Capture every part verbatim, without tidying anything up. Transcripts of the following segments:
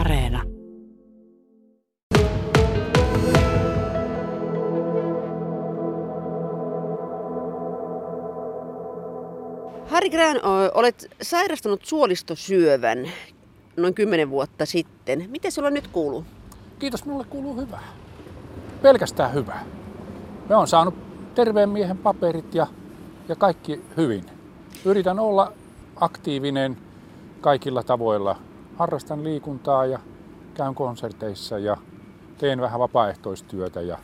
Areena. Harry Granö, olet sairastanut suolistosyövän noin kymmenen vuotta sitten. Miten sulla nyt kuuluu? Kiitos, minulle kuuluu hyvää. Pelkästään hyvää. Mä oon saanut terveen miehen paperit ja, ja kaikki hyvin. Yritän olla aktiivinen kaikilla tavoilla. Harrastan liikuntaa ja käyn konserteissa ja teen vähän vapaaehtoistyötä ja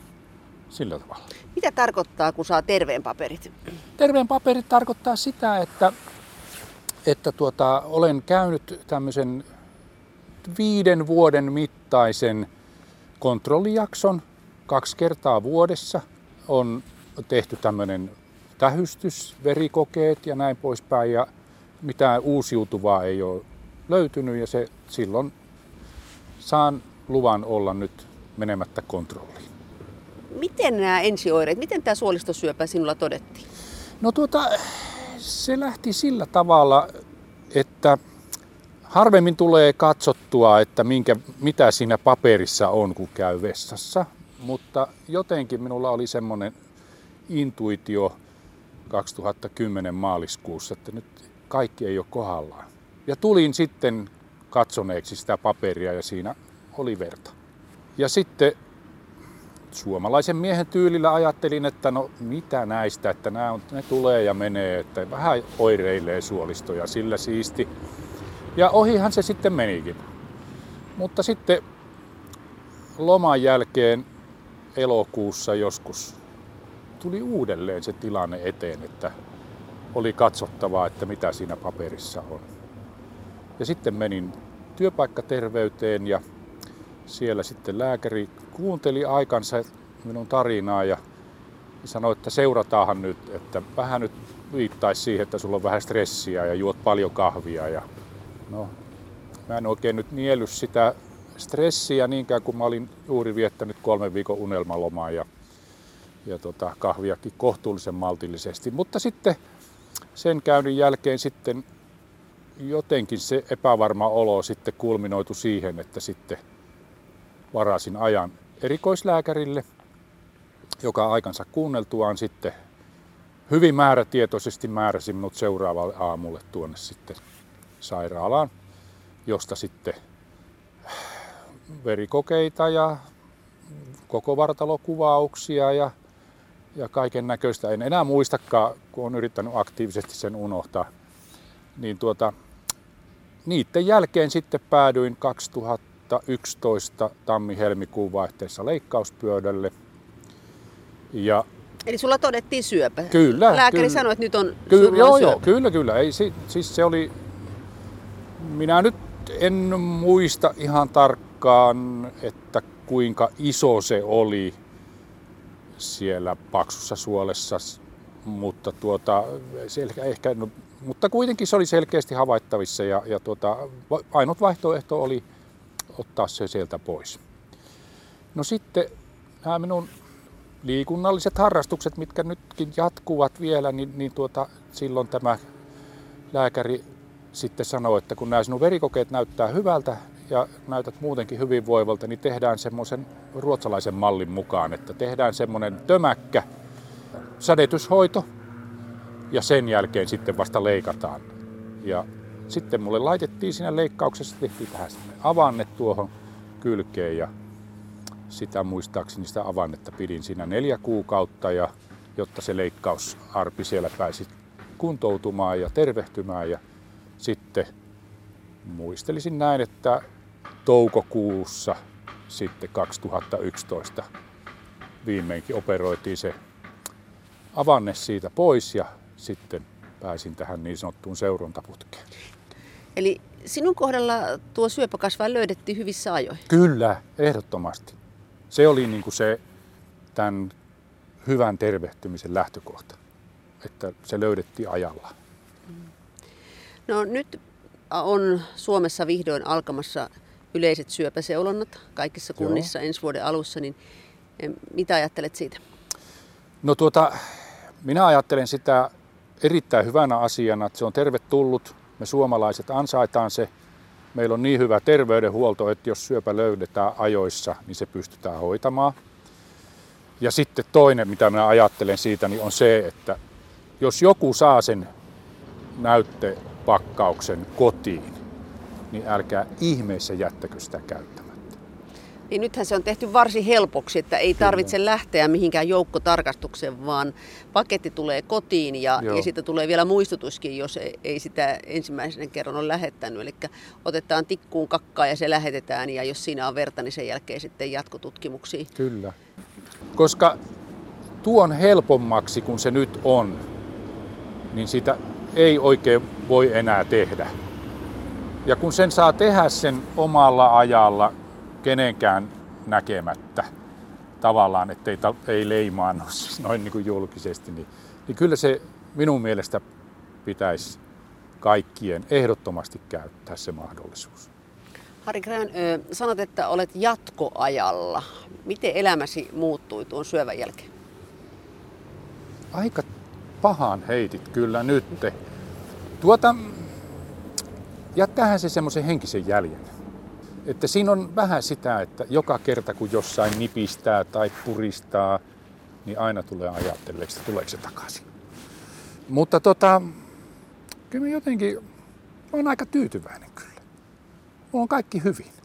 sillä tavalla. Mitä tarkoittaa, kun saa terveen paperit? Terveen paperit tarkoittaa sitä, että, että tuota, olen käynyt tämmöisen viiden vuoden mittaisen kontrollijakson kaksi kertaa vuodessa. On tehty tämmöinen tähystys, verikokeet ja näin poispäin ja mitään uusiutuvaa ei ole löytynyt ja se silloin saan luvan olla nyt menemättä kontrolliin. Miten nämä ensioireet, miten tämä suolistosyöpä sinulla todettiin? No tuota, se lähti sillä tavalla, että harvemmin tulee katsottua, että minkä, mitä siinä paperissa on, kun käy vessassa. Mutta jotenkin minulla oli semmoinen intuitio kaksituhattakymmenen maaliskuussa, että nyt kaikki ei ole kohdallaan. Ja tulin sitten katsoneeksi sitä paperia ja siinä oli verta. Ja sitten suomalaisen miehen tyylillä ajattelin, että no mitä näistä, että nämä on, ne tulee ja menee, että vähän oireilee suolistoja sillä siisti. Ja ohihan se sitten menikin. Mutta sitten loman jälkeen elokuussa joskus tuli uudelleen se tilanne eteen, että oli katsottavaa, että mitä siinä paperissa on. Ja sitten menin työpaikkaterveyteen ja siellä sitten lääkäri kuunteli aikansa minun tarinaa ja sanoi, että seurataanhan nyt, että vähän nyt viittaisi siihen, että sulla on vähän stressiä ja juot paljon kahvia. Ja no, mä en oikein nyt niellyt sitä stressiä niinkään, kun mä olin juuri viettänyt kolmen viikon unelmalomaa ja, ja tota, kahviakin kohtuullisen maltillisesti. Mutta sitten sen käynnin jälkeen sitten jotenkin se epävarma olo sitten kulminoitu siihen, että sitten varasin ajan erikoislääkärille, joka aikansa kuunneltuaan sitten hyvin määrätietoisesti määräsi minut seuraavalle aamulle tuonne sitten sairaalaan, josta sitten verikokeita ja koko vartalokuvauksia ja, ja kaiken näköistä. En enää muistakaan, kun olen yrittänyt aktiivisesti sen unohtaa. Niin tuota, niiden jälkeen sitten päädyin kaksituhattayksitoista tammi-helmikuun vaihteessa leikkauspöydälle. Ja eli sulla todettiin syöpä? Kyllä. Lääkäri kyllä sanoi, että nyt on, kyllä, joo, on syöpä? Joo, kyllä, kyllä. Ei, siis, siis se oli, minä nyt en muista ihan tarkkaan, että kuinka iso se oli siellä paksussa suolessa, mutta tuota, selkä, ehkä, no, mutta kuitenkin se oli selkeästi havaittavissa ja, ja tuota, ainut vaihtoehto oli ottaa se sieltä pois. No sitten nämä minun liikunnalliset harrastukset, mitkä nytkin jatkuvat vielä, niin, niin tuota, silloin tämä lääkäri sitten sanoi, että kun nämä sinun verikokeet näyttää hyvältä ja näytät muutenkin hyvinvoivalta, niin tehdään semmoisen ruotsalaisen mallin mukaan, että tehdään semmoinen tömäkkä sädetyshoito ja sen jälkeen sitten vasta leikataan. Ja sitten mulle laitettiin siinä leikkauksessa, tehtiin tähän avanne tuohon kylkeen ja sitä muistaakseni sitä avannetta pidin siinä neljä kuukautta, ja jotta se leikkausarpi siellä pääsi kuntoutumaan ja tervehtymään. Ja sitten muistelisin näin, että toukokuussa sitten kaksituhattayksitoista viimeinkin operoitiin se avanne siitä pois ja sitten pääsin tähän niin sanottuun seurontaputkeen. Eli sinun kohdalla tuo syöpäkasvain löydettiin hyvissä ajoin? Kyllä, ehdottomasti. Se oli niin kuin se tämän hyvän tervehtymisen lähtökohta, että se löydettiin ajallaan. No nyt on Suomessa vihdoin alkamassa yleiset syöpäseulonnat kaikissa kunnissa. Joo. Ensi vuoden alussa, niin mitä ajattelet siitä? No tuota, minä ajattelen sitä erittäin hyvänä asiana, että se on tervetullut. Me suomalaiset ansaitaan se Meillä on niin hyvä terveydenhuolto, että jos syöpä löydetään ajoissa, niin se pystytään hoitamaan. Ja sitten toinen, mitä minä ajattelen siitä, niin on se, että jos joku saa sen näyttepakkauksen kotiin, niin älkää ihmeessä jättäkö sitä käyttämättä. Niin nythän se on tehty varsin helpoksi, että ei tarvitse Kyllä. lähteä mihinkään joukkotarkastukseen, vaan paketti tulee kotiin ja, ja siitä tulee vielä muistutuskin, jos ei, ei sitä ensimmäisen kerran ole lähettänyt. Eli otetaan tikkuun kakkaa ja se lähetetään ja jos siinä on verta, niin sen jälkeen sitten jatkotutkimuksiin. Kyllä, koska tuo on helpommaksi kuin se nyt on, niin sitä ei oikein voi enää tehdä. Ja kun sen saa tehdä sen omalla ajalla kenenkään näkemättä tavallaan, ettei ei leimaannu noin niin kuin julkisesti, niin, niin kyllä se minun mielestä pitäisi kaikkien ehdottomasti käyttää se mahdollisuus. Harry Granö, sanot, että olet jatkoajalla. Miten elämäsi muuttui tuon syövän jälkeen? Aika pahan heitit kyllä nyt. Tuota... Jättäähän se semmoisen henkisen jäljen. Että siinä on vähän sitä, että joka kerta kun jossain nipistää tai puristaa, niin aina tulee ajatelleeksi, että tuleeko se takaisin. Mutta tota, kyllä mä jotenkin, mä oon aika tyytyväinen kyllä. Mulla on kaikki hyvin.